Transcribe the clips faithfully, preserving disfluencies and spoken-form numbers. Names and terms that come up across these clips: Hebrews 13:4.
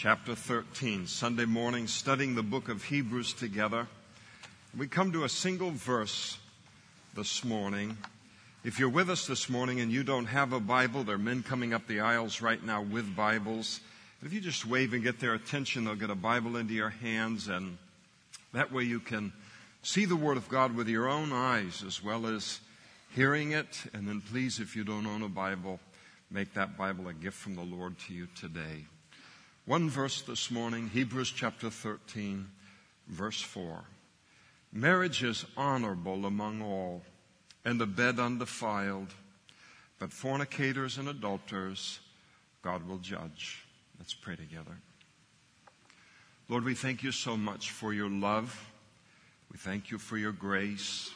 chapter thirteen, Sunday morning, studying the book of Hebrews together. We come to a single verse this morning. If you're with us this morning and you don't have a Bible, there are men coming up the aisles right now with Bibles. If you just wave and get their attention, they'll get a Bible into your hands, and that way you can see the Word of God with your own eyes as well as hearing it. And then please, if you don't own a Bible, make that Bible a gift from the Lord to you today. One verse this morning, Hebrews chapter thirteen, verse four. Marriage is honorable among all, and the bed undefiled, but fornicators and adulterers God will judge. Let's pray together. Lord, we thank you so much for your love. We thank you for your grace.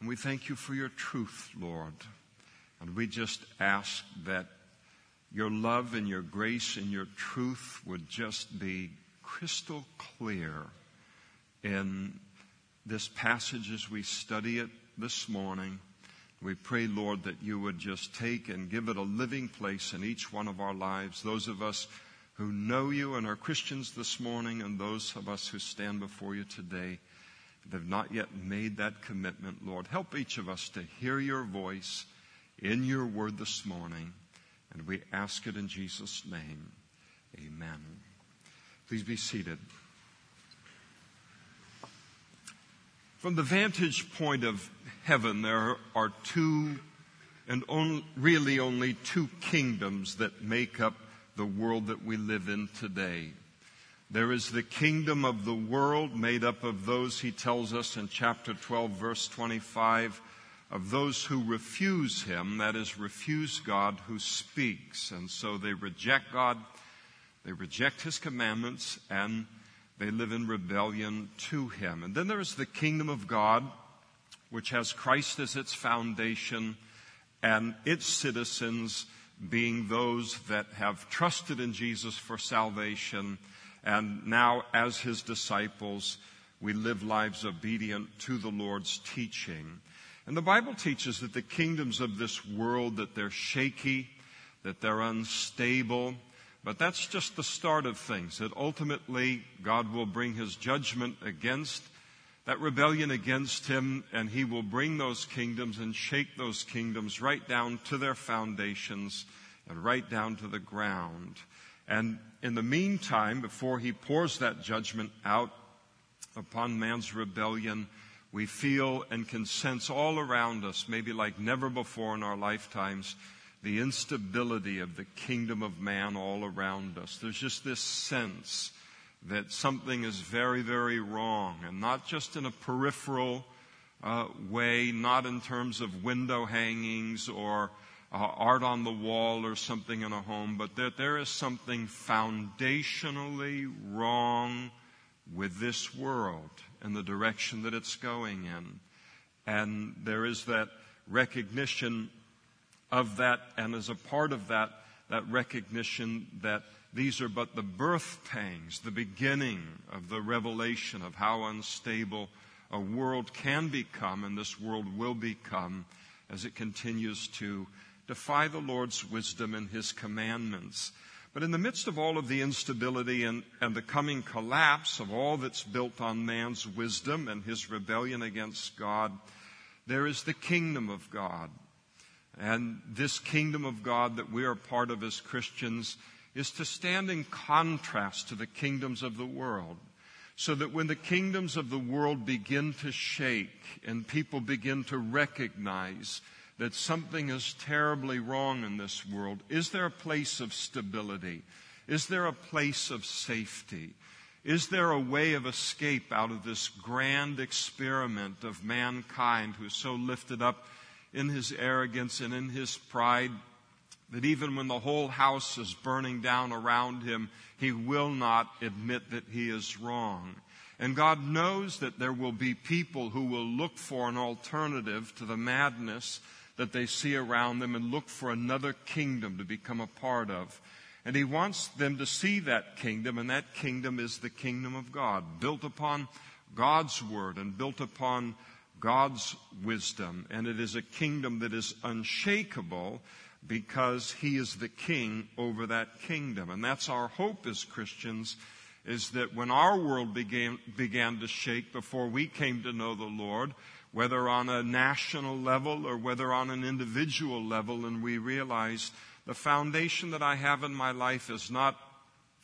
And we thank you for your truth, Lord. And we just ask that your love and your grace and your truth would just be crystal clear in this passage as we study it this morning. We pray, Lord, that you would just take and give it a living place in each one of our lives, those of us who know you and are Christians this morning, and those of us who stand before you today that have not yet made that commitment. Lord, help each of us to hear your voice in your word this morning, and we ask it in Jesus' name. Amen. Please be seated. From the vantage point of heaven, there are two, and only, really only two kingdoms that make up the world that we live in today. There is the kingdom of the world, made up of those, he tells us in chapter twelve, verse twenty-five, of those who refuse him, that is, refuse God who speaks. And so they reject God, they reject his commandments, and they live in rebellion to him. And then there is the kingdom of God, which has Christ as its foundation, and its citizens being those that have trusted in Jesus for salvation, and now as his disciples, we live lives obedient to the Lord's teaching. And the Bible teaches that the kingdoms of this world, that they're shaky, that they're unstable, but that's just the start of things, that ultimately God will bring his judgment against that rebellion against him, and he will bring those kingdoms and shake those kingdoms right down to their foundations and right down to the ground. And in the meantime, before he pours that judgment out upon man's rebellion, we feel and can sense all around us, maybe like never before in our lifetimes, the instability of the kingdom of man all around us. There's just this sense that something is very, very wrong, and not just in a peripheral uh, way, not in terms of window hangings or uh, art on the wall or something in a home, but that there is something foundationally wrong with this world and the direction that it's going in. And there is that recognition of that, and as a part of that, that recognition that these are but the birth pangs, the beginning of the revelation of how unstable a world can become, and this world will become as it continues to defy the Lord's wisdom and his commandments. But in the midst of all of the instability and, and the coming collapse of all that's built on man's wisdom and his rebellion against God, there is the kingdom of God. And this kingdom of God that we are part of as Christians is to stand in contrast to the kingdoms of the world, so that when the kingdoms of the world begin to shake and people begin to recognize that something is terribly wrong in this world, is there a place of stability? Is there a place of safety? Is there a way of escape out of this grand experiment of mankind who's so lifted up in his arrogance and in his pride that even when the whole house is burning down around him, he will not admit that he is wrong? And God knows that there will be people who will look for an alternative to the madness that they see around them and look for another kingdom to become a part of. And he wants them to see that kingdom, and that kingdom is the kingdom of God, built upon God's word and built upon God's wisdom. And it is a kingdom that is unshakable, because he is the king over that kingdom. And that's our hope as Christians, is that when our world began, began to shake before we came to know the Lord, whether on a national level or whether on an individual level, and we realized the foundation that I have in my life is not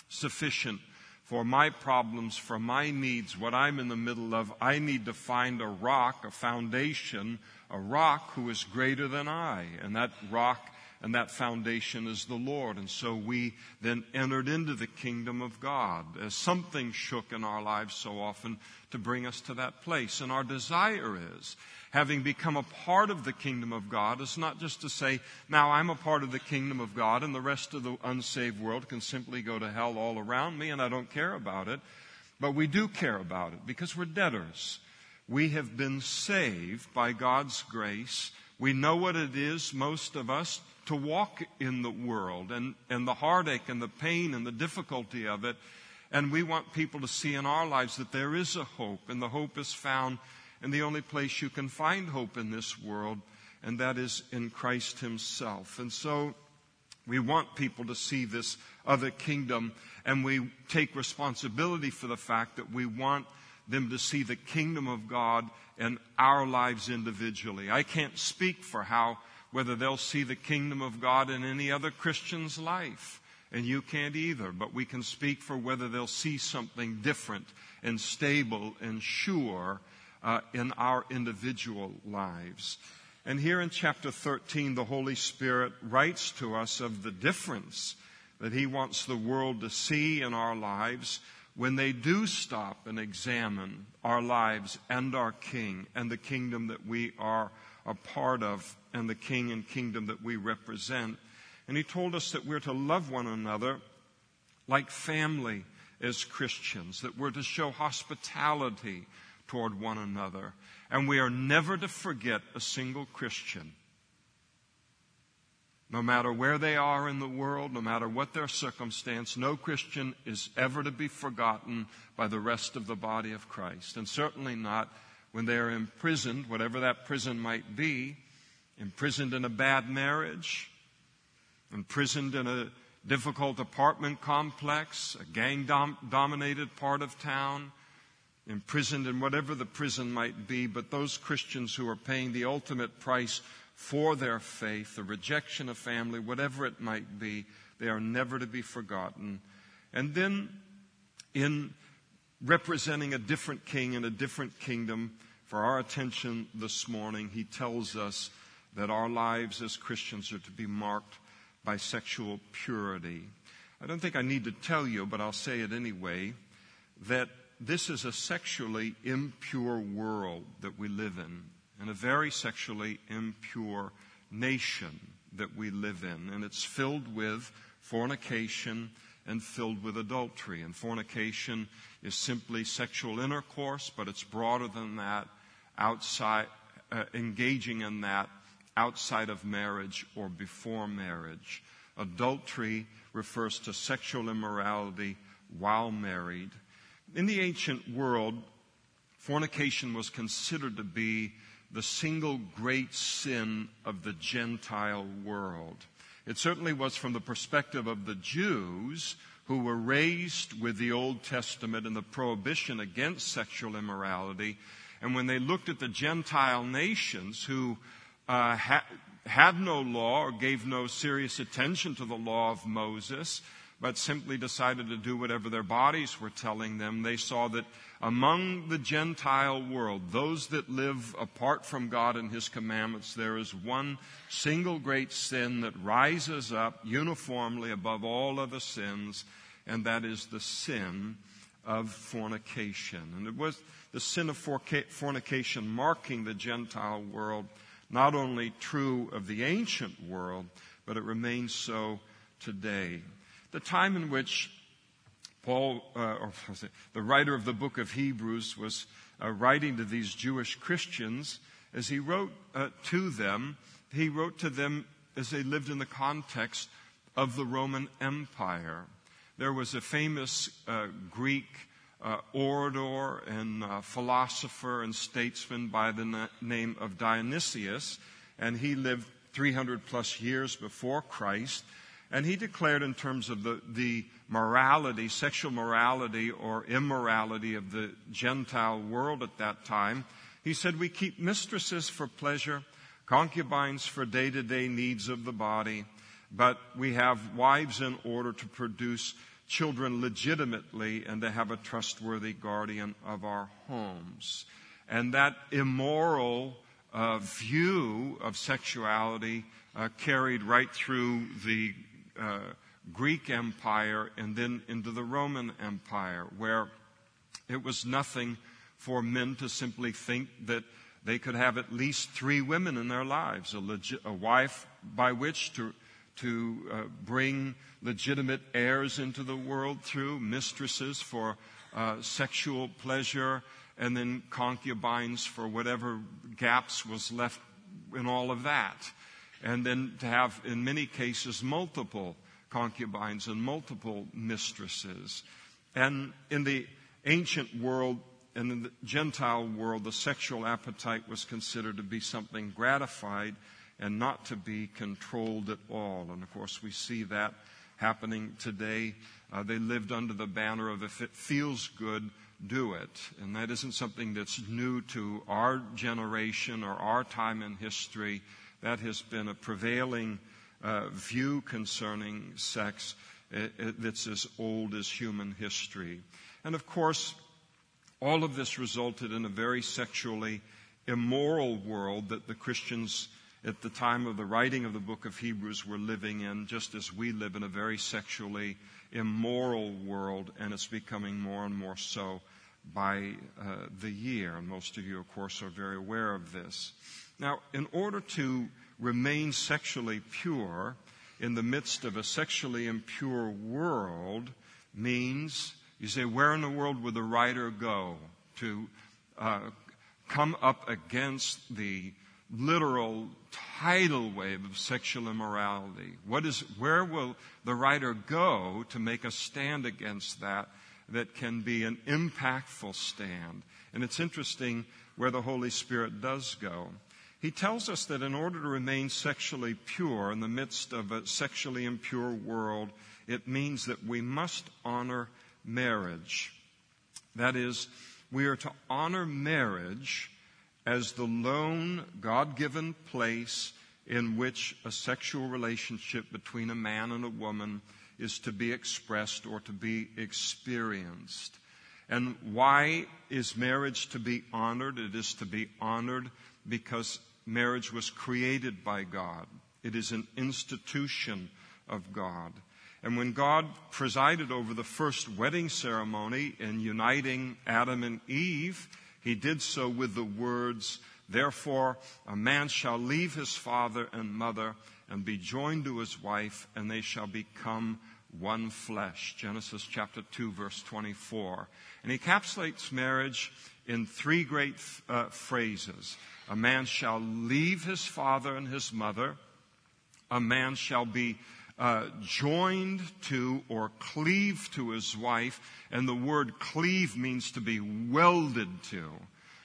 sufficient for my problems, for my needs, what I'm in the middle of. I need to find a rock, a foundation, a rock who is greater than I. And that rock and that foundation is the Lord. And so we then entered into the kingdom of God, as something shook in our lives so often to bring us to that place. And our desire is, having become a part of the kingdom of God, is not just to say, now I'm a part of the kingdom of God and the rest of the unsaved world can simply go to hell all around me and I don't care about it. But we do care about it because we're debtors. We have been saved by God's grace. We know what it is, most of us, to walk in the world and, and the heartache and the pain and the difficulty of it. And we want people to see in our lives that there is a hope, and the hope is found in the only place you can find hope in this world, and that is in Christ himself. And so we want people to see this other kingdom, and we take responsibility for the fact that we want them to see the kingdom of God in our lives individually. I can't speak for how whether they'll see the kingdom of God in any other Christian's life. And you can't either. But we can speak for whether they'll see something different and stable and sure uh, in our individual lives. And here in chapter thirteen, the Holy Spirit writes to us of the difference that he wants the world to see in our lives when they do stop and examine our lives and our King and the kingdom that we are a part of, and the king and kingdom that we represent. And he told us that we're to love one another like family as Christians, that we're to show hospitality toward one another. And we are never to forget a single Christian, no matter where they are in the world, no matter what their circumstance. No Christian is ever to be forgotten by the rest of the body of Christ, and certainly not when they are imprisoned, whatever that prison might be, imprisoned in a bad marriage, imprisoned in a difficult apartment complex, a gang-dominated part of town, imprisoned in whatever the prison might be. But those Christians who are paying the ultimate price for their faith, the rejection of family, whatever it might be, they are never to be forgotten. And then in representing a different king and a different kingdom for our attention this morning, he tells us that our lives as Christians are to be marked by sexual purity. I don't think I need to tell you, but I'll say it anyway, that this is a sexually impure world that we live in, and a very sexually impure nation that we live in. And it's filled with fornication and filled with adultery. And fornication is simply sexual intercourse, but it's broader than that, outside, uh, engaging in that outside of marriage or before marriage. Adultery refers to sexual immorality while married. In the ancient world, fornication was considered to be the single great sin of the Gentile world. It certainly was from the perspective of the Jews, who were raised with the Old Testament and the prohibition against sexual immorality. And when they looked at the Gentile nations who uh, ha- had no law or gave no serious attention to the law of Moses, but simply decided to do whatever their bodies were telling them, they saw that among the Gentile world, those that live apart from God and his commandments, there is one single great sin that rises up uniformly above all other sins, and that is the sin of fornication. And it was the sin of fornication marking the Gentile world, not only true of the ancient world, but it remains so today. The time in which Paul, uh, or the writer of the book of Hebrews, was uh, writing to these Jewish Christians, as he wrote uh, to them, he wrote to them as they lived in the context of the Roman Empire. There was a famous uh, Greek uh, orator and uh, philosopher and statesman by the na- name of Dionysius, and he lived three hundred plus years before Christ. And he declared in terms of the, the morality, sexual morality or immorality of the Gentile world at that time, he said, we keep mistresses for pleasure, concubines for day-to-day needs of the body, but we have wives in order to produce children legitimately and to have a trustworthy guardian of our homes. And that immoral uh, view of sexuality uh, carried right through the uh, Greek Empire and then into the Roman Empire, where it was nothing for men to simply think that they could have at least three women in their lives, a, legi- a wife by which to to uh, bring legitimate heirs into the world through, mistresses for uh, sexual pleasure, and then concubines for whatever gaps was left in all of that. And then to have, in many cases, multiple concubines and multiple mistresses. And in the ancient world and in the Gentile world, the sexual appetite was considered to be something gratified and not to be controlled at all. And, of course, we see that happening today. Uh, they lived under the banner of if it feels good, do it. And that isn't something that's new to our generation or our time in history. That has been a prevailing uh, view concerning sex that's as old as human history. And, of course, all of this resulted in a very sexually immoral world that the Christians at the time of the writing of the book of Hebrews we're living in, just as we live in a very sexually immoral world, and it's becoming more and more so by uh, the year. And most of you, of course, are very aware of this. Now, in order to remain sexually pure in the midst of a sexually impure world means, you say, where in the world would the writer go to uh, come up against the literal tidal wave of sexual immorality? What is, where will the writer go to make a stand against that that can be an impactful stand? And it's interesting where the Holy Spirit does go. He tells us that in order to remain sexually pure in the midst of a sexually impure world, it means that we must honor marriage. That is, we are to honor marriage as the lone God-given place in which a sexual relationship between a man and a woman is to be expressed or to be experienced. And why is marriage to be honored? It is to be honored because marriage was created by God. It is an institution of God. And when God presided over the first wedding ceremony in uniting Adam and Eve, he did so with the words, therefore a man shall leave his father and mother and be joined to his wife, and they shall become one flesh. Genesis chapter two, verse twenty-four. And he encapsulates marriage in three great uh, phrases. A man shall leave his father and his mother. A man shall be Uh, joined to or cleave to his wife, and the word cleave means to be welded to.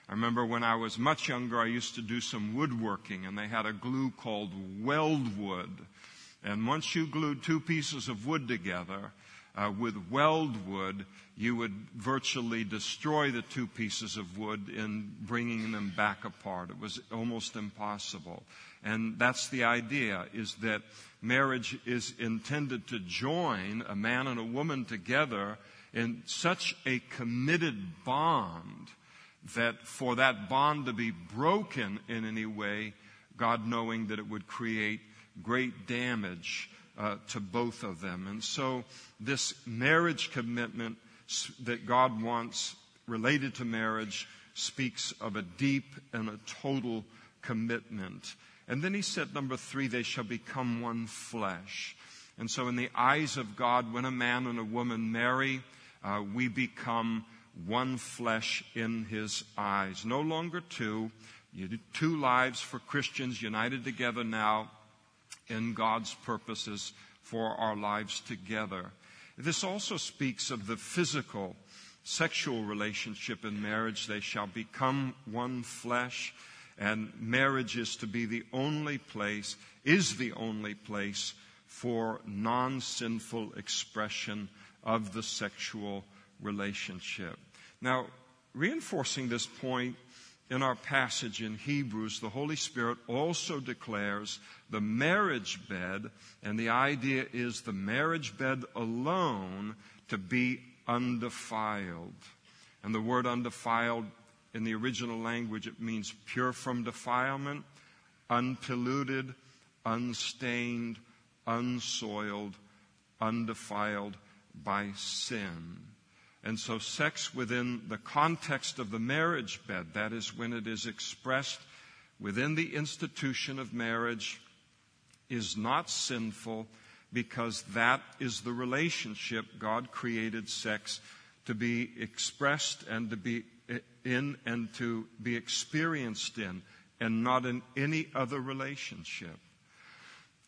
I remember when I was much younger, I used to do some woodworking, and they had a glue called weldwood. And once you glued two pieces of wood together uh, with weldwood, you would virtually destroy the two pieces of wood in bringing them back apart. It was almost impossible. And that's the idea, is that marriage is intended to join a man and a woman together in such a committed bond that for that bond to be broken in any way, God knowing that it would create great damage uh, to both of them. And so this marriage commitment that God wants related to marriage speaks of a deep and a total commitment. And then he said, number three, they shall become one flesh. And so in the eyes of God, when a man and a woman marry, uh, we become one flesh in his eyes. No longer two. You two lives for Christians united together now in God's purposes for our lives together. This also speaks of the physical, sexual relationship in marriage. They shall become one flesh. And marriage is to be the only place, is the only place for non-sinful expression of the sexual relationship. Now, reinforcing this point in our passage in Hebrews, the Holy Spirit also declares the marriage bed, and the idea is the marriage bed alone, to be undefiled. And the word undefiled, in the original language, it means pure from defilement, unpolluted, unstained, unsoiled, undefiled by sin. And so sex within the context of the marriage bed, that is when it is expressed within the institution of marriage, is not sinful, because that is the relationship God created sex to be expressed and to be in and to be experienced in, and not in any other relationship.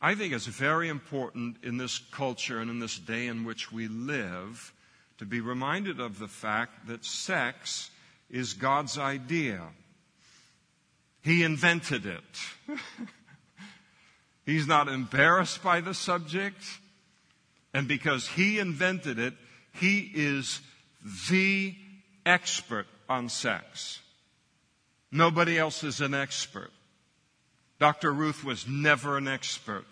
I think it's very important in this culture and in this day in which we live to be reminded of the fact that sex is God's idea. He invented it. He's not embarrassed by the subject. And because He invented it, He is the expert on sex. Nobody else is an expert. Doctor Ruth was never an expert.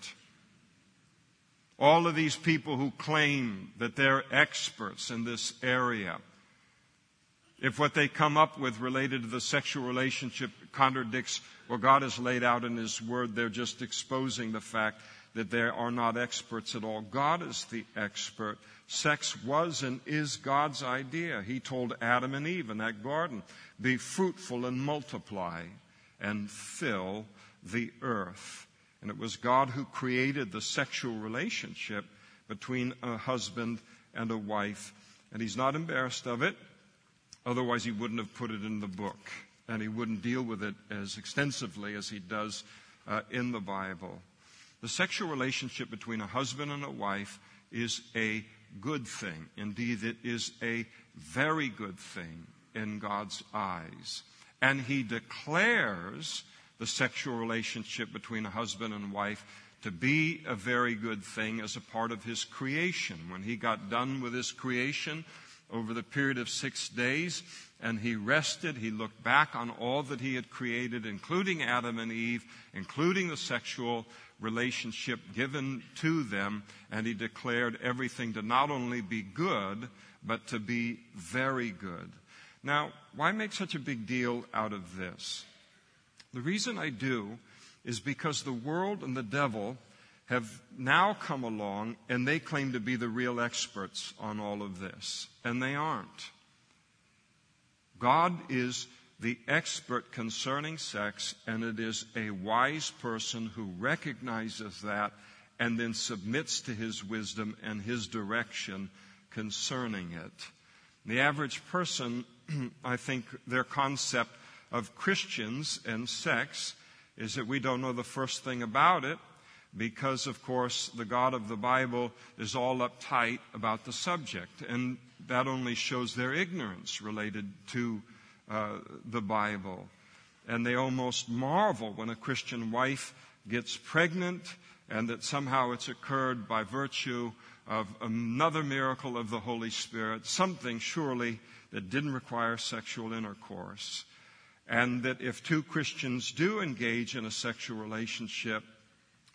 All of these people who claim that they're experts in this area, if what they come up with related to the sexual relationship contradicts what God has laid out in His Word, they're just exposing the fact that they are not experts at all. God is the expert. Sex was and is God's idea. He told Adam and Eve in that garden, be fruitful and multiply and fill the earth. And it was God who created the sexual relationship between a husband and a wife. And He's not embarrassed of it. Otherwise, He wouldn't have put it in the book. And He wouldn't deal with it as extensively as He does uh, in the Bible. The sexual relationship between a husband and a wife is a good thing. Indeed, it is a very good thing in God's eyes. And He declares the sexual relationship between a husband and wife to be a very good thing as a part of His creation. When He got done with His creation over the period of six days and He rested, He looked back on all that He had created, including Adam and Eve, including the sexual relationship given to them, and He declared everything to not only be good, but to be very good. Now, why make such a big deal out of this? The reason I do is because the world and the devil have now come along and they claim to be the real experts on all of this, and they aren't. God is the expert concerning sex, and it is a wise person who recognizes that and then submits to His wisdom and His direction concerning it. The average person, I think their concept of Christians and sex is that we don't know the first thing about it because, of course, the God of the Bible is all uptight about the subject. And that only shows their ignorance related to uh, the Bible. And they almost marvel when a Christian wife gets pregnant and that somehow it's occurred by virtue of another miracle of the Holy Spirit, something surely that didn't require sexual intercourse. And that if two Christians do engage in a sexual relationship,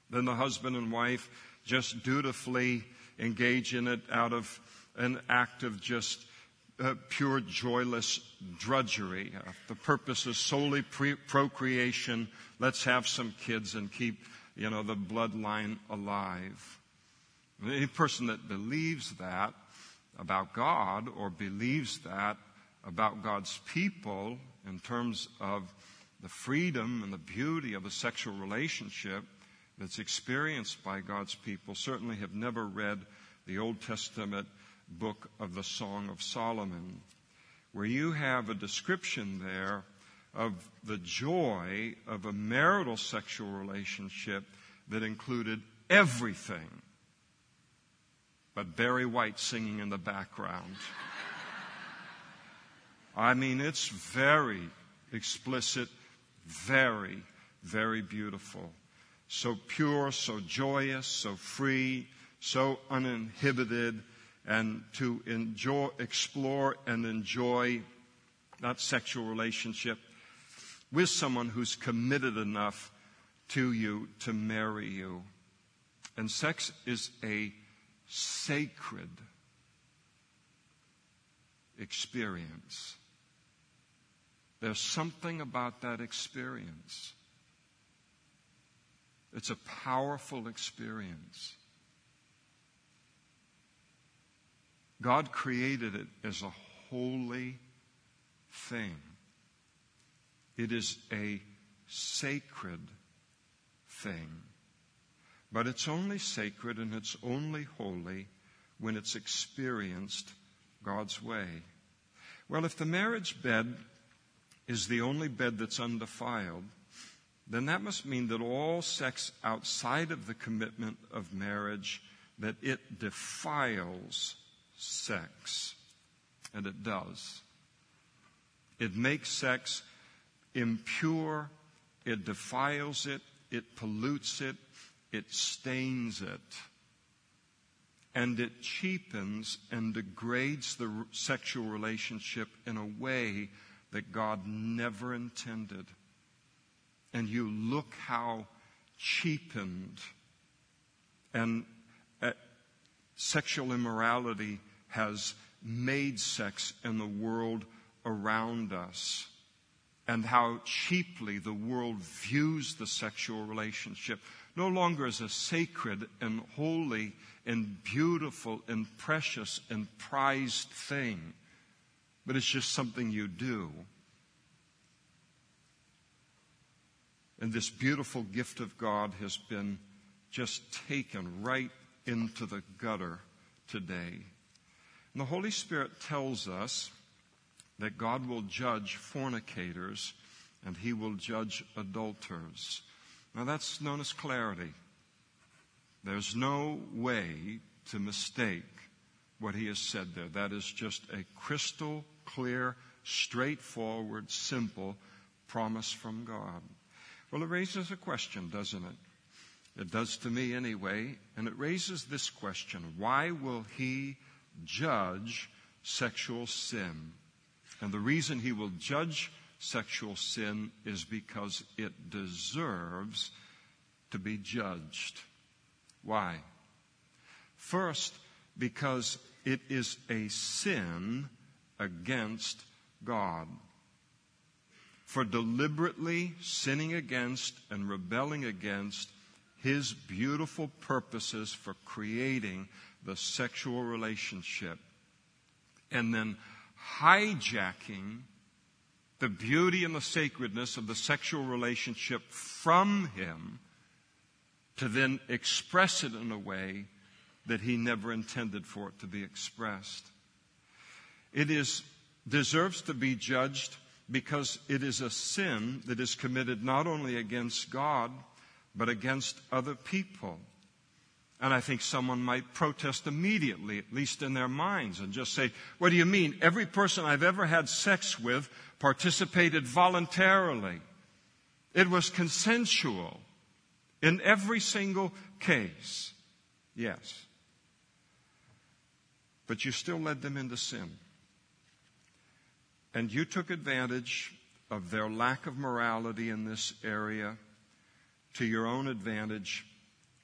then the husband and wife just dutifully engage in it out of an act of just uh, pure joyless drudgery. Uh, the purpose is solely pre- procreation. Let's have some kids and keep, you know, the bloodline alive. Any person that believes that about God or believes that about God's people in terms of the freedom and the beauty of a sexual relationship that's experienced by God's people, certainly have never read the Old Testament book of the Song of Solomon, where you have a description there of the joy of a marital sexual relationship that included everything but Barry White singing in the background. I mean, it's very explicit, very, very beautiful. So pure, so joyous, so free, so uninhibited, and to enjoy, explore and enjoy that sexual relationship with someone who's committed enough to you to marry you. And sex is a sacred experience. There's something about that experience. It's a powerful experience. God created it as a holy thing. It is a sacred thing. But it's only sacred and it's only holy when it's experienced God's way. Well, if the marriage bed is the only bed that's undefiled, then that must mean that all sex outside of the commitment of marriage, that it defiles sex. And it does. It makes sex impure. It defiles it. It pollutes it. It stains it. And it cheapens and degrades the sexual relationship in a way that God never intended. And you look how cheapened and uh, sexual immorality has made sex in the world around us, and how cheaply the world views the sexual relationship, no longer as a sacred and holy and beautiful and precious and prized thing, but it's just something you do. And this beautiful gift of God has been just taken right into the gutter today. And the Holy Spirit tells us that God will judge fornicators and he will judge adulterers. Now that's known as clarity. There's no way to mistake what he has said there. That is just a crystal clear, straightforward, simple promise from God. Well, it raises a question, doesn't it? It does to me anyway. And it raises this question: why will he judge sexual sin? And the reason he will judge sexual sin is because it deserves to be judged. Why? First, because it is a sin against God. For deliberately sinning against and rebelling against his beautiful purposes for creating the sexual relationship, and then hijacking the beauty and the sacredness of the sexual relationship from him to then express it in a way that he never intended for it to be expressed. It is deserves to be judged because it is a sin that is committed not only against God, but against other people. And I think someone might protest immediately, at least in their minds, and just say, what do you mean? Every person I've ever had sex with participated voluntarily. It was consensual in every single case. Yes. But you still led them into sin. And you took advantage of their lack of morality in this area to your own advantage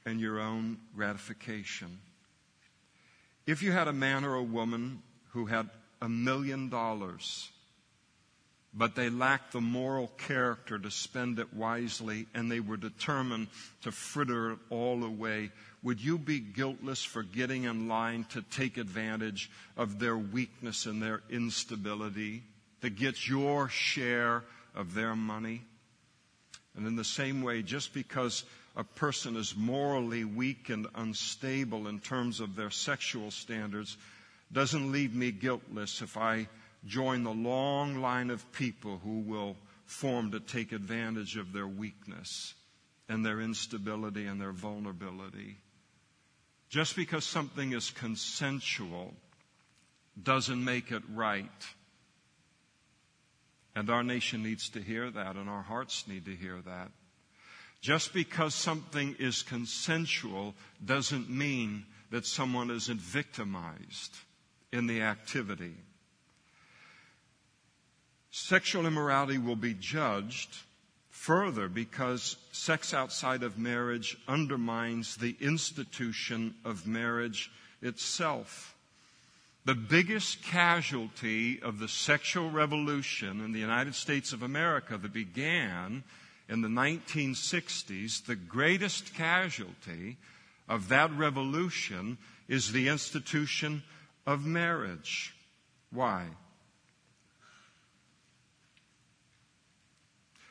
and your own gratification. If you had a man or a woman who had a million dollars, but they lacked the moral character to spend it wisely, and they were determined to fritter it all away, would you be guiltless for getting in line to take advantage of their weakness and their instability, to get your share of their money? And in the same way, just because a person is morally weak and unstable in terms of their sexual standards doesn't leave me guiltless if I join the long line of people who will form to take advantage of their weakness and their instability and their vulnerability. Just because something is consensual doesn't make it right. And our nation needs to hear that, and our hearts need to hear that. Just because something is consensual doesn't mean that someone isn't victimized in the activity. Sexual immorality will be judged further because sex outside of marriage undermines the institution of marriage itself. The biggest casualty of the sexual revolution in the United States of America that began in the nineteen sixties, the greatest casualty of that revolution is the institution of marriage. Why?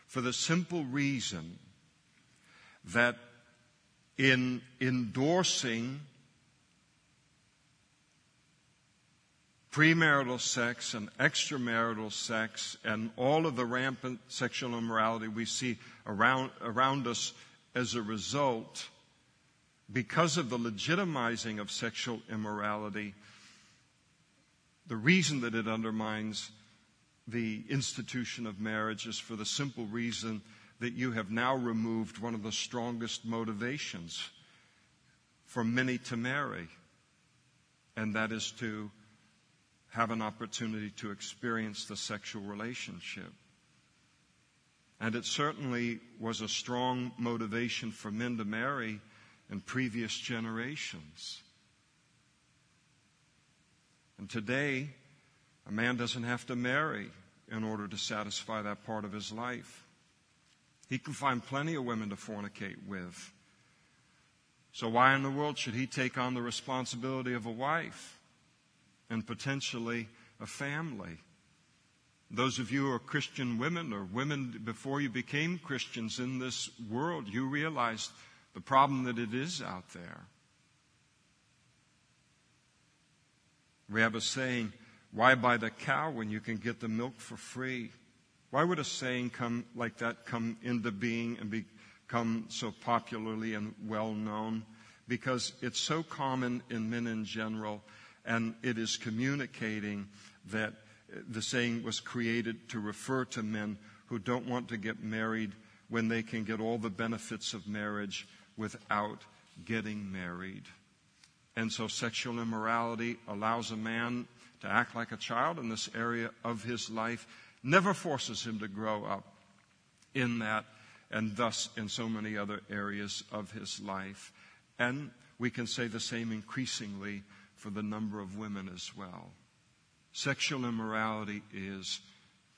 For the simple reason that in endorsing premarital sex and extramarital sex and all of the rampant sexual immorality we see around, around us as a result, because of the legitimizing of sexual immorality, the reason that it undermines the institution of marriage is for the simple reason that you have now removed one of the strongest motivations for many to marry, and that is to have an opportunity to experience the sexual relationship. And it certainly was a strong motivation for men to marry in previous generations. And today, a man doesn't have to marry in order to satisfy that part of his life. He can find plenty of women to fornicate with. So why in the world should he take on the responsibility of a wife and potentially a family? Those of you who are Christian women or women before you became Christians in this world, you realized the problem that it is out there. We have a saying, why buy the cow when you can get the milk for free? Why would a saying come like that come into being and become so popularly and well known? Because it's so common in men in general. And it is communicating that the saying was created to refer to men who don't want to get married when they can get all the benefits of marriage without getting married. And so sexual immorality allows a man to act like a child in this area of his life, never forces him to grow up in that, and thus in so many other areas of his life. And we can say the same increasingly for the number of women as well. Sexual immorality is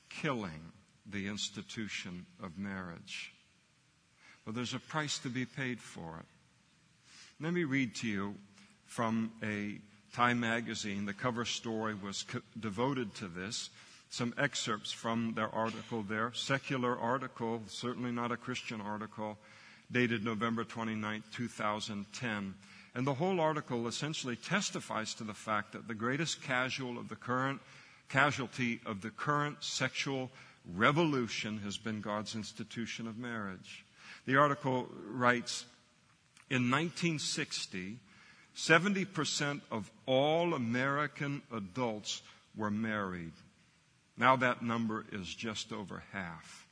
killing the institution of marriage. But there's a price to be paid for it. Let me read to you from a Time magazine. The cover story was co- devoted to this. Some excerpts from their article there. Secular article, certainly not a Christian article, dated November twenty-ninth, twenty ten. And the whole article essentially testifies to the fact that the greatest casual of the current, casualty of the current sexual revolution has been God's institution of marriage. The article writes, in nineteen sixty, seventy percent of all American adults were married. Now that number is just over half.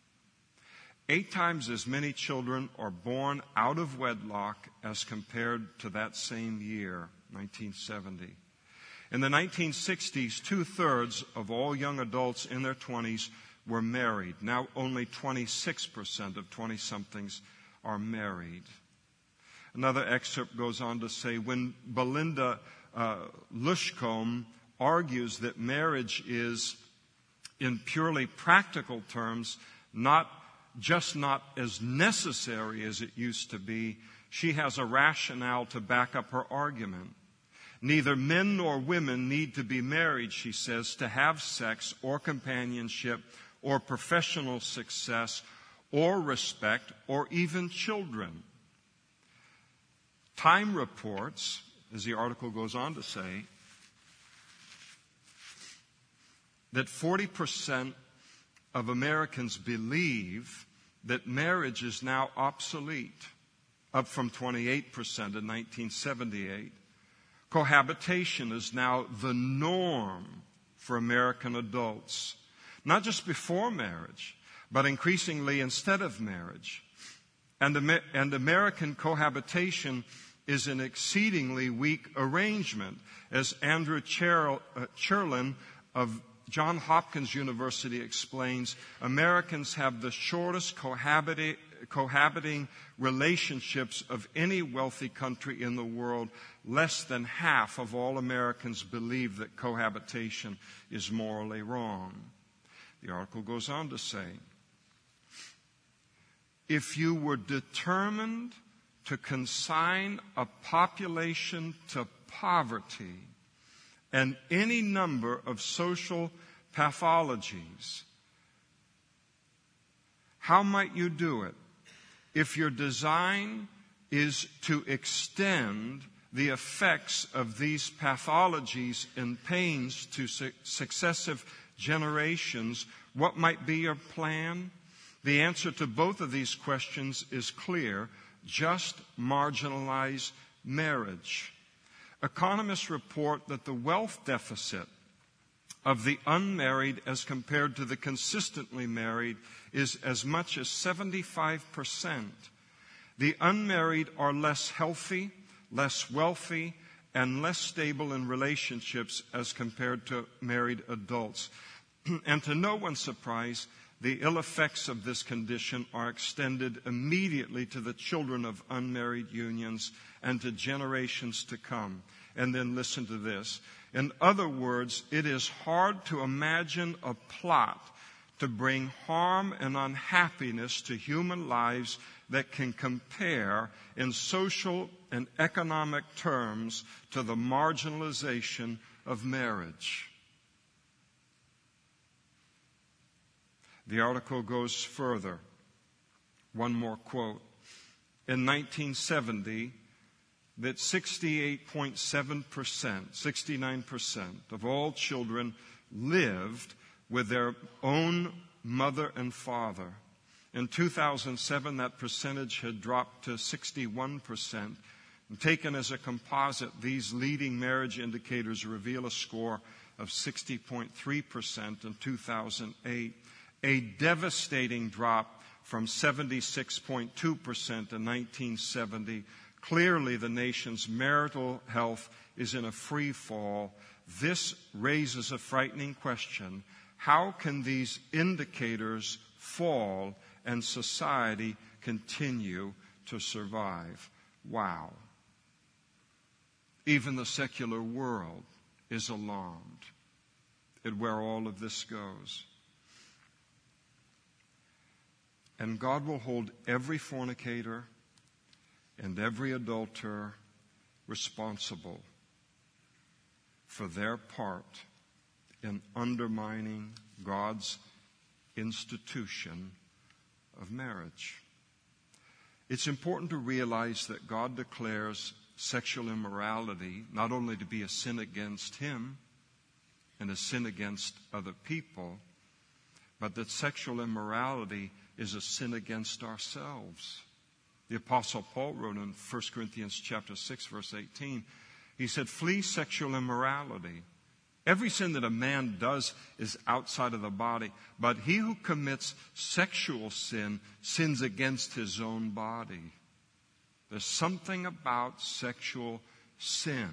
Eight times as many children are born out of wedlock as compared to that same year, nineteen seventy. In the nineteen sixties, two-thirds of all young adults in their twenties were married. Now only twenty-six percent of twenty-somethings are married. Another excerpt goes on to say, when Belinda uh, Lushcombe argues that marriage is, in purely practical terms, not just not as necessary as it used to be, she has a rationale to back up her argument. Neither men nor women need to be married, she says, to have sex or companionship or professional success or respect or even children. Time reports, as the article goes on to say, that forty percent of Americans believe that marriage is now obsolete, up from twenty-eight percent in nineteen seventy-eight. Cohabitation is now the norm for American adults. not just before marriage, but increasingly instead of marriage. And the, and American cohabitation is an exceedingly weak arrangement, as Andrew Cherl, uh, Cherlin of Johns Hopkins University explains. Americans have the shortest cohabita- cohabiting relationships of any wealthy country in the world. Less than half of all Americans believe that cohabitation is morally wrong. The article goes on to say, if you were determined to consign a population to poverty and any number of social pathologies, how might you do it if your design is to extend the effects of these pathologies and pains to su- successive generations? What might be your plan? The answer to both of these questions is clear: just marginalize marriage. Economists report that the wealth deficit of the unmarried as compared to the consistently married is as much as seventy-five percent. The unmarried are less healthy, less wealthy, and less stable in relationships as compared to married adults. And to no one's surprise, the ill effects of this condition are extended immediately to the children of unmarried unions and to generations to come. And then listen to this. In other words, it is hard to imagine a plot to bring harm and unhappiness to human lives that can compare in social and economic terms to the marginalization of marriage. The article goes further. One more quote. In nineteen seventy, that sixty-eight point seven percent, sixty-nine percent of all children lived with their own mother and father. In two thousand seven, that percentage had dropped to sixty-one percent. And taken as a composite, these leading marriage indicators reveal a score of sixty point three percent in two thousand eight. A devastating drop from seventy-six point two percent in nineteen seventy. Clearly, the nation's marital health is in a free fall. This raises a frightening question. How can these indicators fall and society continue to survive? Wow. Even the secular world is alarmed at where all of this goes. And God will hold every fornicator and every adulterer responsible for their part in undermining God's institution of marriage. It's important to realize that God declares sexual immorality not only to be a sin against Him and a sin against other people, but that sexual immorality is a sin against ourselves. The Apostle Paul wrote in First Corinthians chapter six, verse eighteen, he said, flee sexual immorality. Every sin that a man does is outside of the body, but he who commits sexual sin sins against his own body. There's something about sexual sin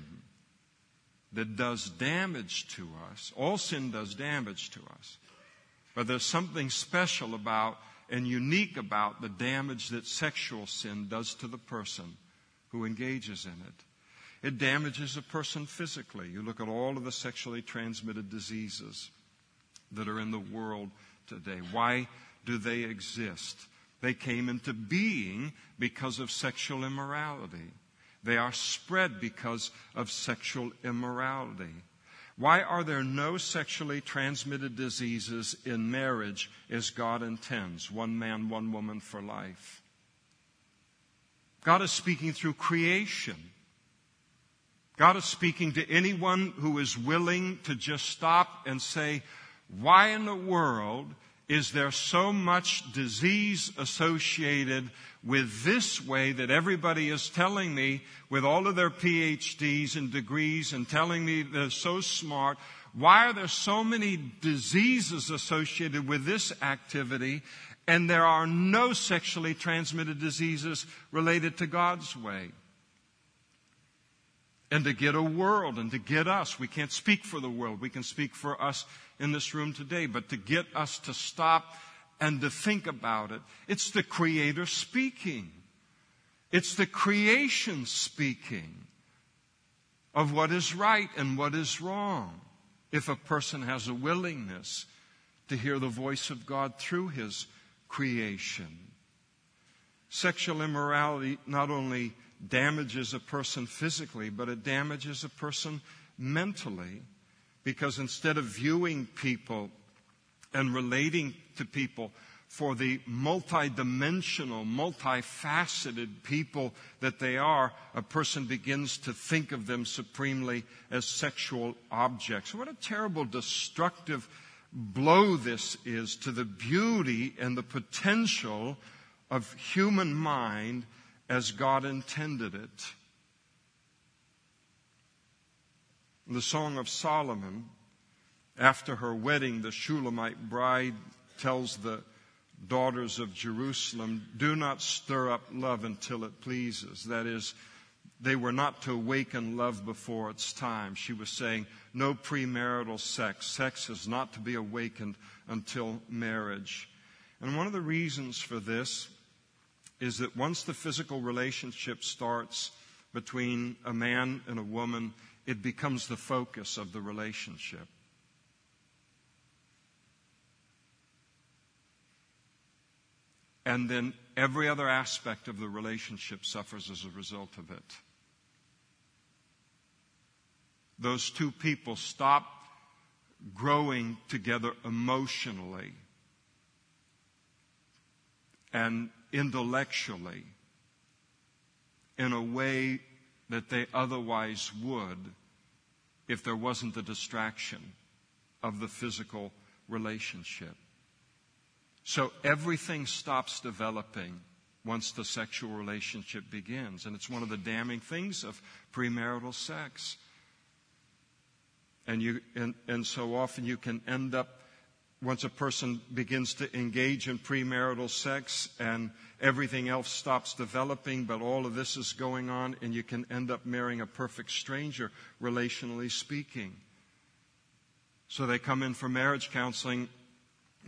that does damage to us. All sin does damage to us, but there's something special about and unique about the damage that sexual sin does to the person who engages in it. It damages a person physically. You look at all of the sexually transmitted diseases that are in the world today. Why do they exist? They came into being because of sexual immorality. They are spread because of sexual immorality. Why are there no sexually transmitted diseases in marriage as God intends? One man, one woman for life. God is speaking through creation. God is speaking to anyone who is willing to just stop and say, why in the world is there so much disease associated with this way that everybody is telling me, with all of their PhDs and degrees and telling me they're so smart, Why are there so many diseases associated with this activity, and there are no sexually transmitted diseases related to God's way? And to get a world and to get us, we can't speak for the world, we can speak for us in this room today, but to get us to stop and to think about it, it's the Creator speaking. It's the creation speaking of what is right and what is wrong, if a person has a willingness to hear the voice of God through His creation. Sexual immorality not only damages a person physically, but it damages a person mentally, because instead of viewing people and relating to people for the multidimensional, multifaceted people that they are, a person begins to think of them supremely as sexual objects. What a terrible, destructive blow this is to the beauty and the potential of human mind as God intended it. The Song of Solomon, after her wedding, the Shulamite bride tells the daughters of Jerusalem, do not stir up love until it pleases. That is, they were not to awaken love before its time. She was saying, no premarital sex. Sex is not to be awakened until marriage. And one of the reasons for this is that once the physical relationship starts between a man and a woman, it becomes the focus of the relationship. And then every other aspect of the relationship suffers as a result of it. Those two people stop growing together emotionally and intellectually in a way that they otherwise would if there wasn't the distraction of the physical relationship. So everything stops developing once the sexual relationship begins. And it's one of the damning things of premarital sex. And you and, and so often you can end up, once a person begins to engage in premarital sex and everything else stops developing, but all of this is going on, and you can end up marrying a perfect stranger, relationally speaking. So they come in for marriage counseling.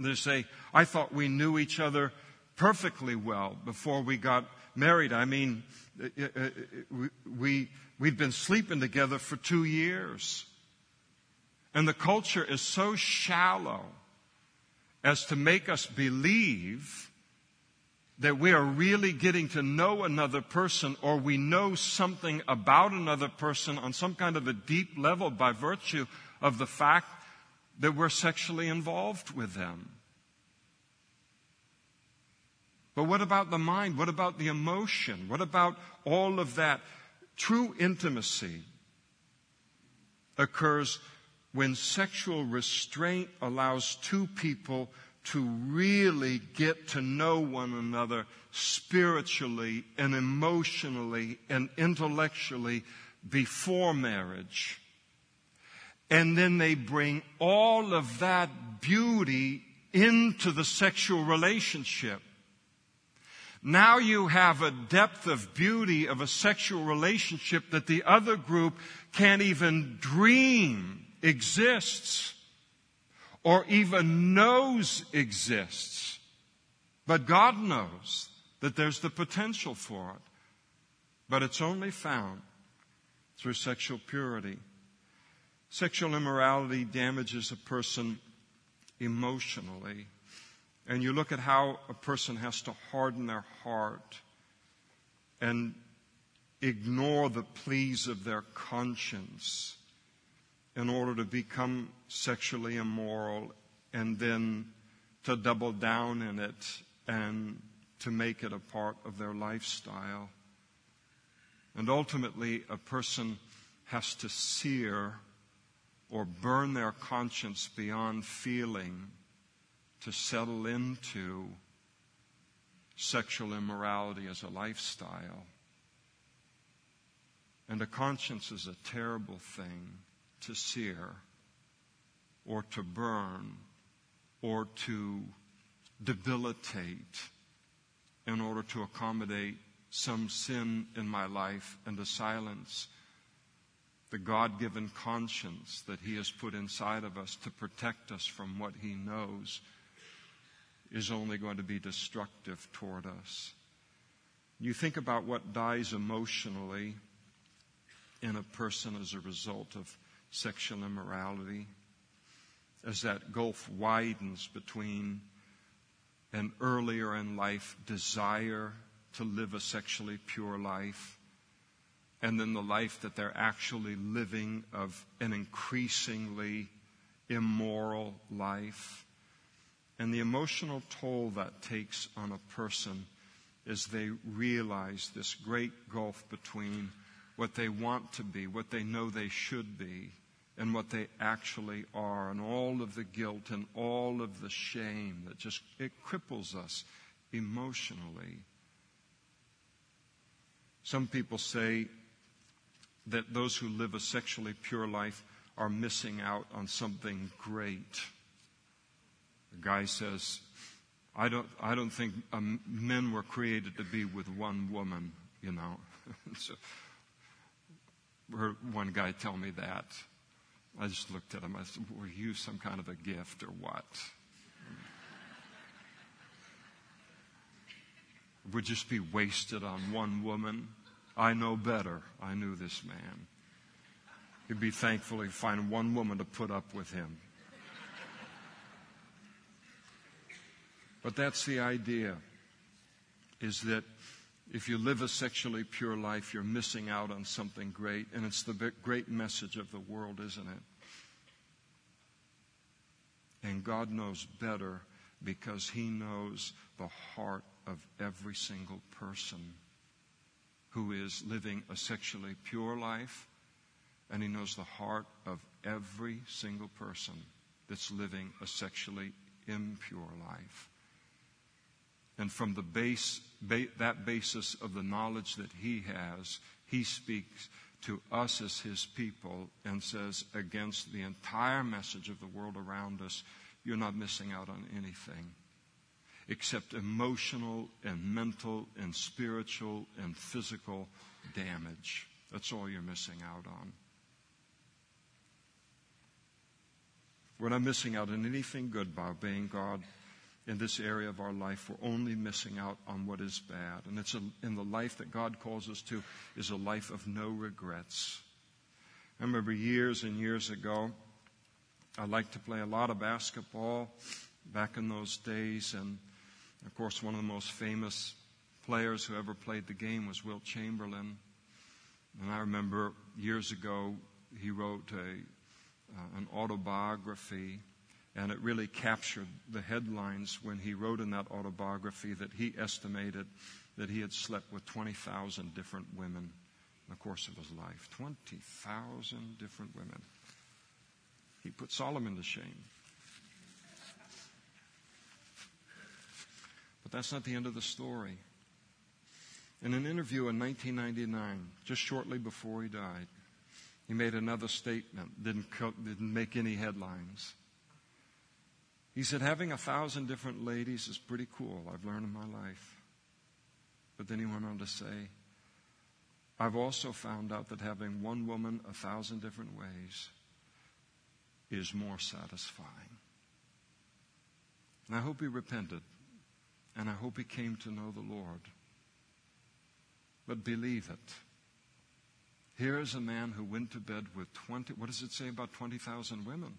They say, I thought we knew each other perfectly well before we got married. I mean, we, we'd been sleeping together for two years. And the culture is so shallow as to make us believe that we are really getting to know another person, or we know something about another person on some kind of a deep level by virtue of the fact that we're sexually involved with them. But what about the mind? What about the emotion? What about all of that? True intimacy occurs when sexual restraint allows two people to really get to know one another spiritually and emotionally and intellectually before marriage. And then they bring all of that beauty into the sexual relationship. Now you have a depth of beauty of a sexual relationship that the other group can't even dream exists or even knows exists. But God knows that there's the potential for it. But it's only found through sexual purity. Sexual immorality damages a person emotionally. And you look at how a person has to harden their heart and ignore the pleas of their conscience in order to become sexually immoral, and then to double down in it and to make it a part of their lifestyle. And ultimately, a person has to sear or burn their conscience beyond feeling to settle into sexual immorality as a lifestyle. And a conscience is a terrible thing to sear or to burn or to debilitate in order to accommodate some sin in my life and to silence the God-given conscience that He has put inside of us to protect us from what He knows is only going to be destructive toward us. You think about what dies emotionally in a person as a result of sexual immorality, as that gulf widens between an earlier in life desire to live a sexually pure life and then the life that they're actually living of an increasingly immoral life. And the emotional toll that takes on a person as they realize this great gulf between what they want to be, what they know they should be, and what they actually are, and all of the guilt and all of the shame that just, it cripples us emotionally. Some people say that those who live a sexually pure life are missing out on something great. The guy says, I don't, I don't think um, men were created to be with one woman, you know. So, one guy tell me that. I just looked at him. I said, were you some kind of a gift or what? Would just be wasted on one woman. I know better. I knew this man. He'd be thankful he'd find one woman to put up with him. But that's the idea, is that if you live a sexually pure life, you're missing out on something great, and it's the great message of the world, isn't it? And God knows better because He knows the heart of every single person who is living a sexually pure life, and He knows the heart of every single person that's living a sexually impure life. And from the base, ba- that basis of the knowledge that He has, He speaks to us as His people and says, against the entire message of the world around us, you're not missing out on anything except emotional and mental and spiritual and physical damage. That's all you're missing out on. We're not missing out on anything good by obeying God. In this area of our life, we're only missing out on what is bad. And it's a, in the life that God calls us to is a life of no regrets. I remember years and years ago, I liked to play a lot of basketball back in those days. And, of course, one of the most famous players who ever played the game was Wilt Chamberlain. And I remember years ago, he wrote a, uh, an autobiography. And it really captured the headlines when he wrote in that autobiography that he estimated that he had slept with twenty thousand different women in the course of his life. twenty thousand different women. He put Solomon to shame. But that's not the end of the story. In an interview in nineteen ninety-nine, just shortly before he died, he made another statement, didn't, co- didn't make any headlines. He said, having a thousand different ladies is pretty cool, I've learned in my life. But then he went on to say, I've also found out that having one woman a thousand different ways is more satisfying. And I hope he repented, and I hope he came to know the Lord. But believe it. Here is a man who went to bed with twenty, what does it say about twenty thousand women?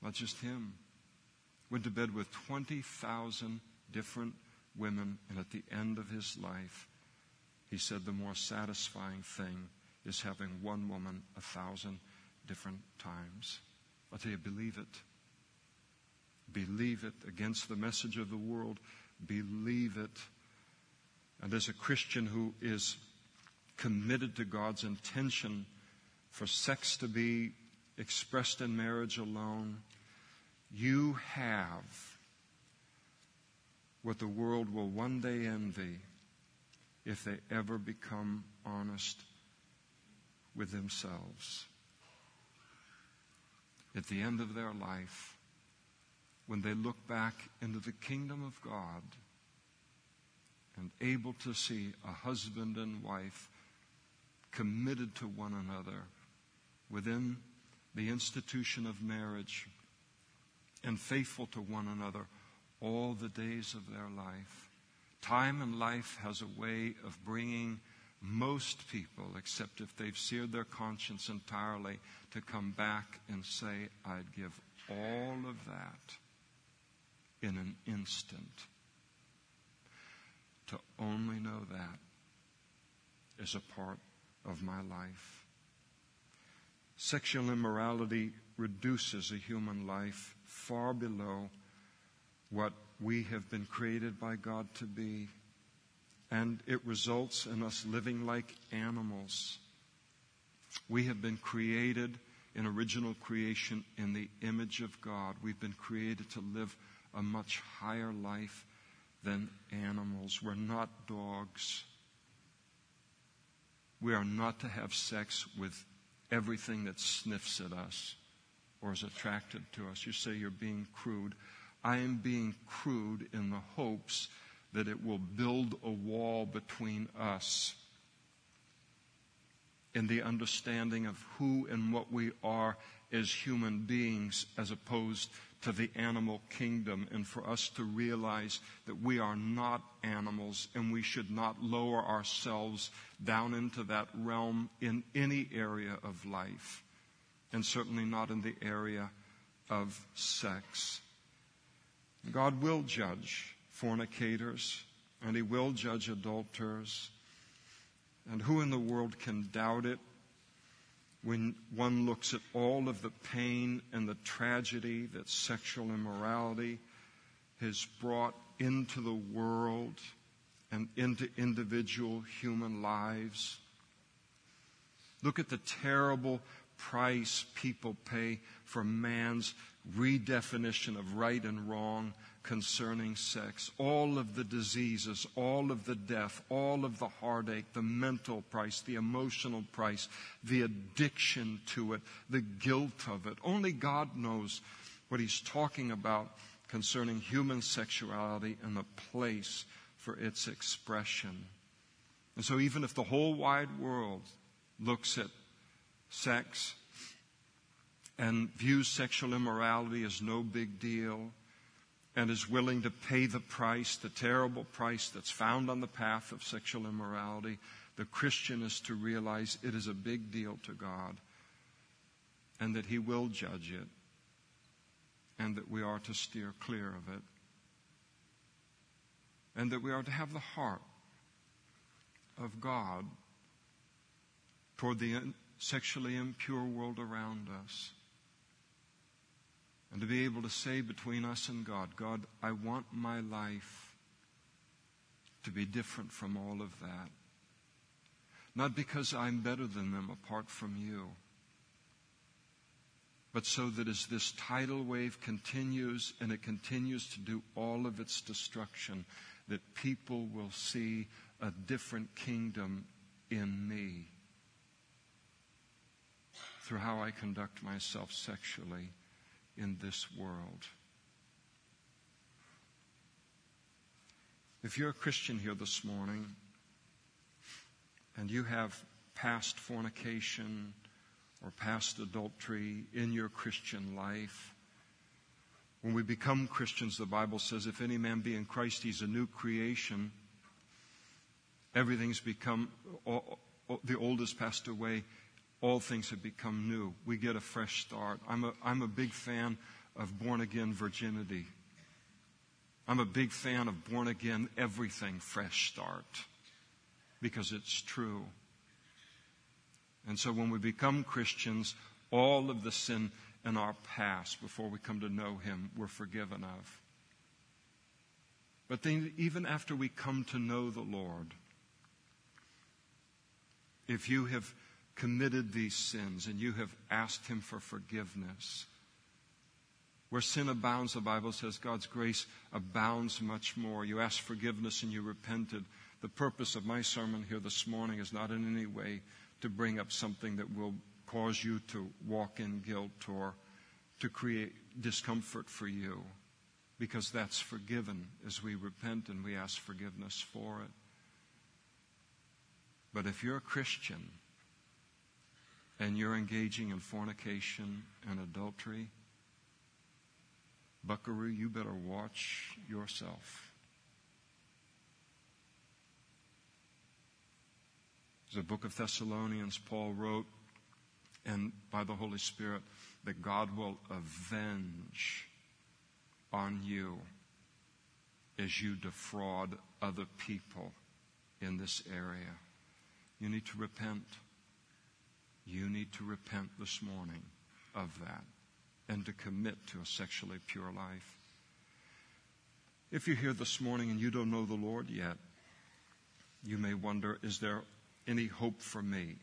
Not just him. Went to bed with twenty thousand different women, and at the end of his life, he said the more satisfying thing is having one woman a thousand different times. I tell you, believe it. Believe it against the message of the world. Believe it. And as a Christian who is committed to God's intention for sex to be expressed in marriage alone, you have what the world will one day envy if they ever become honest with themselves. at the end of their life, when they look back into the kingdom of God and able to see a husband and wife committed to one another within the institution of marriage and faithful to one another all the days of their life. Time and life has a way of bringing most people, except if they've seared their conscience entirely, to come back and say, I'd give all of that in an instant to only know that is a part of my life. Sexual immorality reduces a human life far below what we have been created by God to be, and it results in us living like animals. We have been created in original creation in the image of God. We've been created to live a much higher life than animals. We're not dogs. We are not to have sex with everything that sniffs at us or is attracted to us. You say you're being crude. I am being crude in the hopes that it will build a wall between us in the understanding of who and what we are as human beings as opposed to the animal kingdom, and for us to realize that we are not animals and we should not lower ourselves down into that realm in any area of life, and certainly not in the area of sex. God will judge fornicators, and He will judge adulterers. And who in the world can doubt it when one looks at all of the pain and the tragedy that sexual immorality has brought into the world and into individual human lives? Look at the terrible price people pay for man's redefinition of right and wrong concerning sex. All of the diseases, all of the death, all of the heartache, the mental price, the emotional price, the addiction to it, the guilt of it. Only God knows what He's talking about concerning human sexuality and the place for its expression. And so even if the whole wide world looks at sex and views sexual immorality as no big deal, and is willing to pay the price, the terrible price that's found on the path of sexual immorality, the Christian is to realize it is a big deal to God, and that He will judge it, and that we are to steer clear of it, and that we are to have the heart of God toward the sexually impure world around us, and to be able to say between us and God, God, I want my life to be different from all of that. Not because I'm better than them apart from you, but so that as this tidal wave continues, and it continues to do all of its destruction, that people will see a different kingdom in me through how I conduct myself sexually in this world. If you're a Christian here this morning and you have past fornication or past adultery in your Christian life, when we become Christians, the Bible says, if any man be in Christ, he's a new creation. Everything's become, all, all, the old has passed away. All things have become new. We get a fresh start. I'm a, I'm a big fan of born-again virginity. I'm a big fan of born-again everything, fresh start, because it's true. And so when we become Christians, all of the sin in our past, before we come to know Him, we're forgiven of. But then, even after we come to know the Lord, if you have committed these sins and you have asked Him for forgiveness, where sin abounds, the Bible says God's grace abounds much more. You asked forgiveness and you repented. The purpose of my sermon here this morning is not in any way to bring up something that will cause you to walk in guilt or to create discomfort for you, because that's forgiven as we repent and we ask forgiveness for it. But if you're a Christian and you're engaging in fornication and adultery, buckaroo, you better watch yourself. The book of Thessalonians, Paul wrote, and by the Holy Spirit, that God will avenge on you as you defraud other people in this area. You need to repent. You need to repent this morning of that and to commit to a sexually pure life. If you're here this morning and you don't know the Lord yet, you may wonder, is there any hope for me?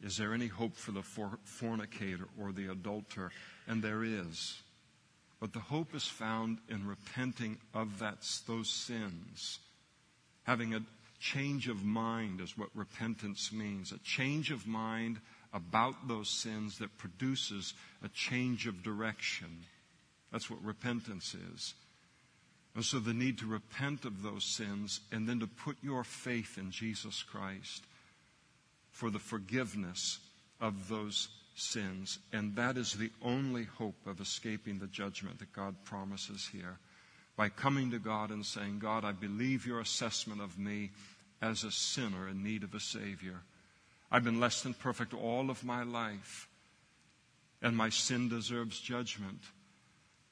Is there any hope for the fornicator or the adulterer? And there is. But the hope is found in repenting of that, those sins. Having a change of mind is what repentance means. A change of mind about those sins that produces a change of direction. That's what repentance is. And so the need to repent of those sins and then to put your faith in Jesus Christ for the forgiveness of those sins. And that is the only hope of escaping the judgment that God promises here. By coming to God and saying, God, I believe your assessment of me as a sinner in need of a Savior. I've been less than perfect all of my life, and my sin deserves judgment.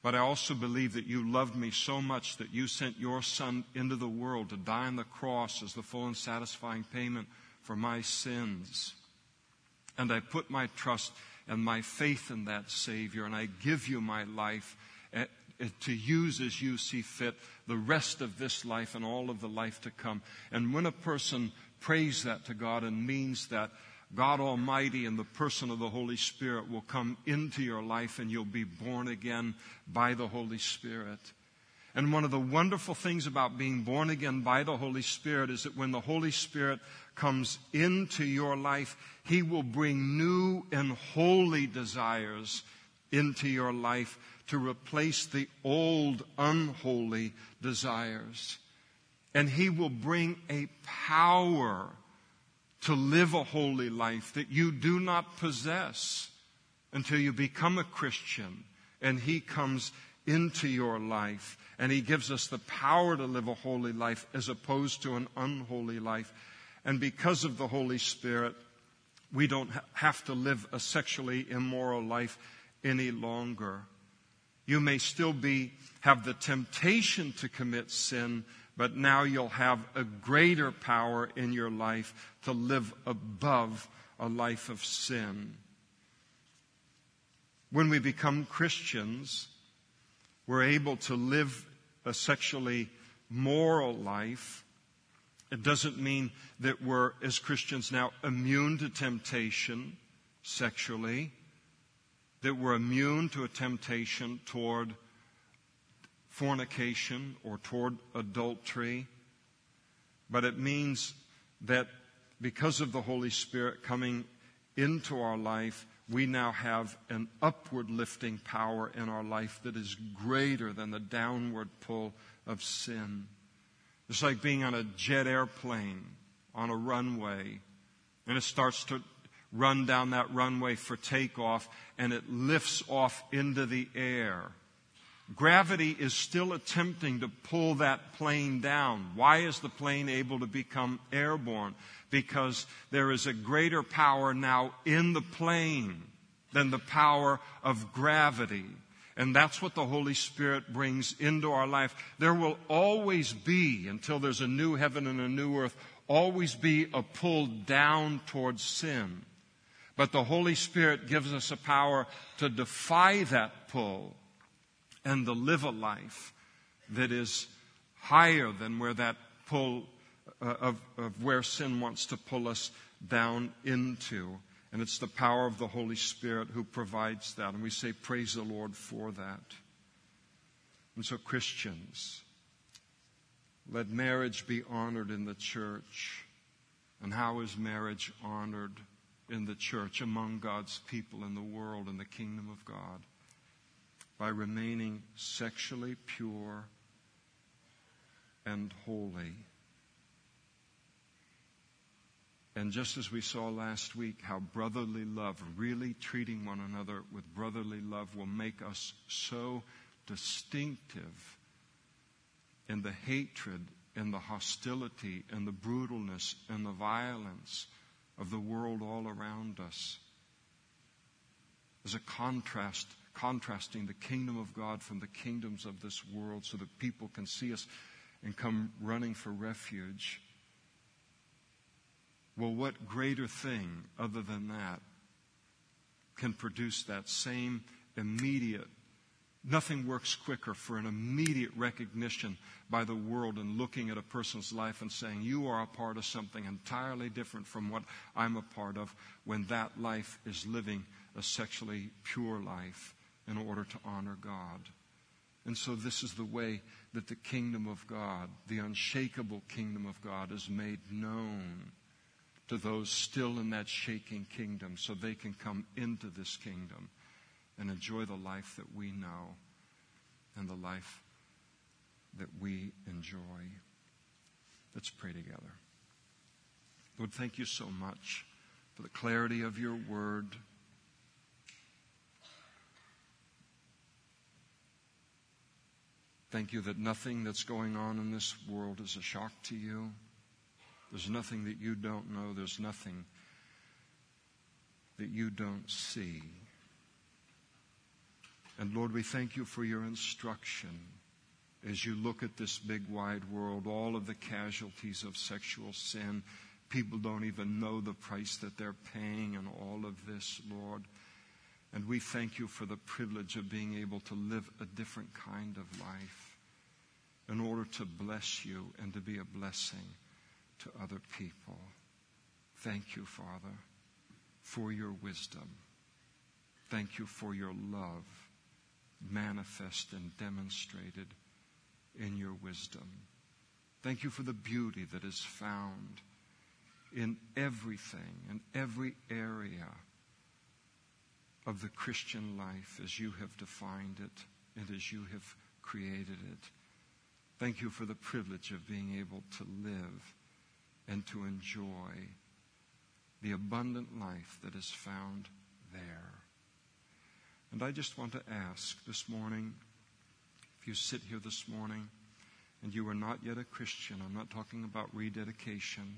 But I also believe that you loved me so much that you sent your Son into the world to die on the cross as the full and satisfying payment for my sins. And I put my trust and my faith in that Savior, and I give you my life to use as you see fit the rest of this life and all of the life to come. And when a person prays that to God and means that, God Almighty and the person of the Holy Spirit will come into your life and you'll be born again by the Holy Spirit. And one of the wonderful things about being born again by the Holy Spirit is that when the Holy Spirit comes into your life, He will bring new and holy desires into your life to replace the old unholy desires. And He will bring a power to live a holy life that you do not possess until you become a Christian. And He comes into your life, and He gives us the power to live a holy life as opposed to an unholy life. And because of the Holy Spirit, we don't have to live a sexually immoral life any longer. You may still be have the temptation to commit sin, but now you'll have a greater power in your life to live above a life of sin. When we become Christians, we're able to live a sexually moral life. It doesn't mean that we're, as Christians now, immune to temptation sexually, that we're immune to a temptation toward fornication or toward adultery, but it means that because of the Holy Spirit coming into our life, we now have an upward lifting power in our life that is greater than the downward pull of sin. It's like being on a jet airplane on a runway, and it starts to run down that runway for takeoff, and it lifts off into the air. Gravity is still attempting to pull that plane down. Why is the plane able to become airborne? Because there is a greater power now in the plane than the power of gravity. And that's what the Holy Spirit brings into our life. There will always be, until there's a new heaven and a new earth, always be a pull down towards sin. But the Holy Spirit gives us a power to defy that pull and to live a life that is higher than where that pull uh, of, of where sin wants to pull us down into. And it's the power of the Holy Spirit who provides that. And we say, praise the Lord for that. And so Christians, let marriage be honored in the church. And how is marriage honored? in the church, among God's people, in the world, in the kingdom of God, by remaining sexually pure and holy. And just as we saw last week, how brotherly love, really treating one another with brotherly love, will make us so distinctive in the hatred, in the hostility, in the brutalness, in the violence of the world all around us. There's a contrast, contrasting the kingdom of God from the kingdoms of this world, so that people can see us and come running for refuge. Well, what greater thing other than that can produce that same immediate? Nothing works quicker for an immediate recognition by the world and looking at a person's life and saying, you are a part of something entirely different from what I'm a part of, when that life is living a sexually pure life in order to honor God. And so this is the way that the kingdom of God, the unshakable kingdom of God, is made known to those still in that shaking kingdom, so they can come into this kingdom and enjoy the life that we know and the life that we enjoy. Let's pray together. Lord, thank you so much for the clarity of your word. Thank you that nothing that's going on in this world is a shock to you. There's nothing that you don't know. There's nothing that you don't see. And Lord, we thank you for your instruction as you look at this big wide world, all of the casualties of sexual sin. People don't even know the price that they're paying in all of this, Lord. And we thank you for the privilege of being able to live a different kind of life in order to bless you and to be a blessing to other people. Thank you, Father, for your wisdom. Thank you for your love, manifest and demonstrated in your wisdom. Thank you for the beauty that is found in everything, in every area of the Christian life as you have defined it and as you have created it. Thank you for the privilege of being able to live and to enjoy the abundant life that is found there. And I just want to ask this morning, if you sit here this morning and you are not yet a Christian, I'm not talking about rededication.